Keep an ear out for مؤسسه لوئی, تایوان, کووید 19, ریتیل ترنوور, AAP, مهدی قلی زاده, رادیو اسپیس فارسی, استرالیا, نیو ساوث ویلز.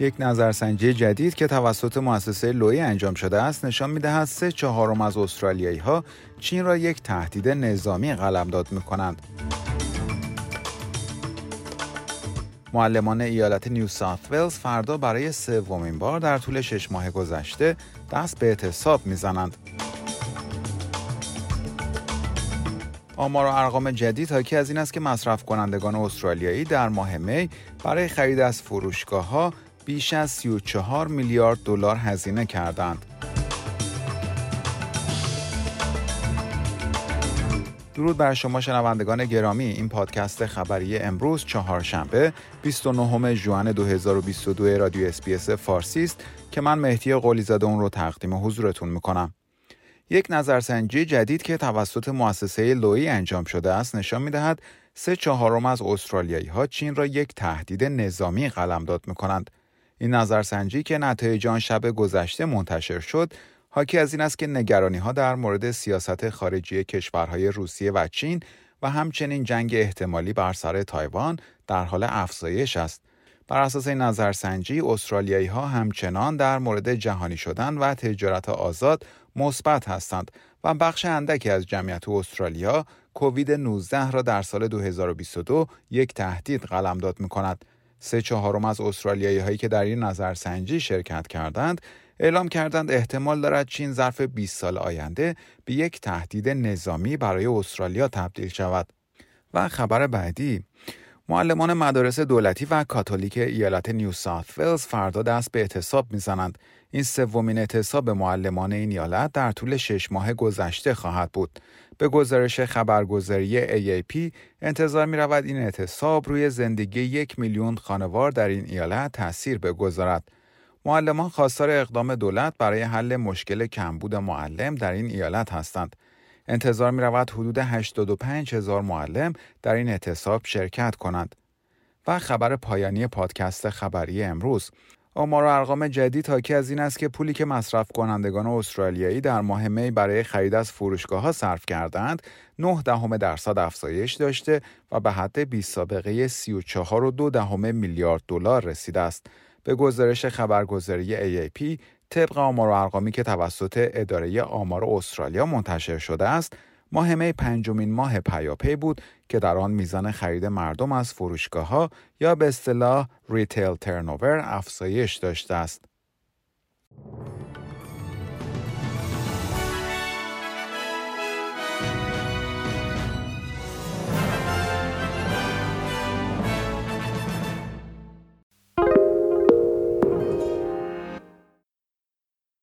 یک نظرسنجی جدید که توسط مؤسسه لوئی انجام شده است نشان می‌دهد 3/4 از استرالیایی‌ها چین را یک تهدید نظامی قلمداد می‌کنند. معلمان ایالت نیو ساوث ویلز فردا برای سومین بار در طول 6 ماه گذشته دست به اعتصاب می‌زنند. آمار و ارقام جدید حاکی از این است که مصرف کنندگان استرالیایی در ماه می برای خرید از فروشگاه‌ها بیش از 34 میلیارد دلار هزینه کردند. درود بر شما شنوندگان گرامی، این پادکست خبری امروز چهارشنبه 29 ژوئن 2022 رادیو اسپیس فارسی است که من مهدی قلی زاده اون رو تقدیم حضورتون میکنم. یک نظرسنجی جدید که توسط مؤسسه لوئی انجام شده است نشان می‌دهد 3/4 از استرالیایی‌ها چین را یک تهدید نظامی قلمداد می‌کنند. این نظرسنجی که نتایج آن شب گذشته منتشر شد، حاکی از این است که نگرانی‌ها در مورد سیاست خارجی کشورهای روسیه و چین و همچنین جنگ احتمالی بر سر تایوان در حال افزایش است. بر اساس این نظرسنجی، استرالیایی‌ها همچنان در مورد جهانی شدن و تجارت آزاد مثبت هستند و بخش اندکی از جمعیت استرالیا کووید 19 را در سال 2022 یک تهدید قلمداد می‌کند. 3/4 از استرالیایی‌هایی که در این نظرسنجی شرکت کردند، اعلام کردند احتمال دارد چین ظرف 20 سال آینده به یک تهدید نظامی برای استرالیا تبدیل شود. و خبر بعدی، معلمان مدارس دولتی و کاتولیک ایالت نیو ساوث ویلز فردا دست به اعتصاب می‌زنند. این سومین اعتصاب معلمان این ایالت در طول 6 ماه گذشته خواهد بود. به گزارش خبرگزاری AAP انتظار می‌رود این اعتصاب روی زندگی 1 میلیون خانوار در این ایالت تأثیر بگذارد. معلمان خواستار اقدام دولت برای حل مشکل کمبود معلم در این ایالت هستند. انتظار می‌رود حدود 85000 معلم در این اعتصاب شرکت کنند. و خبر پایانی پادکست خبری امروز، آمار و ارقام جدید حاکی از این است که پولی که مصرف کنندگان استرالیایی در ماه می برای خرید از فروشگاه‌ها صرف کردند 0.9% افزایش داشته و به حد بی‌سابقه 34.2 میلیارد دلار رسیده است. به گزارش خبرگزاری AAP، طبق آمار و ارقامی که توسط اداره آمار استرالیا منتشر شده است، ماه می 5مین ماه پیاپی بود که در آن میزان خرید مردم از فروشگاه‌ها یا به اصطلاح ریتیل ترنوور افزایش داشته است.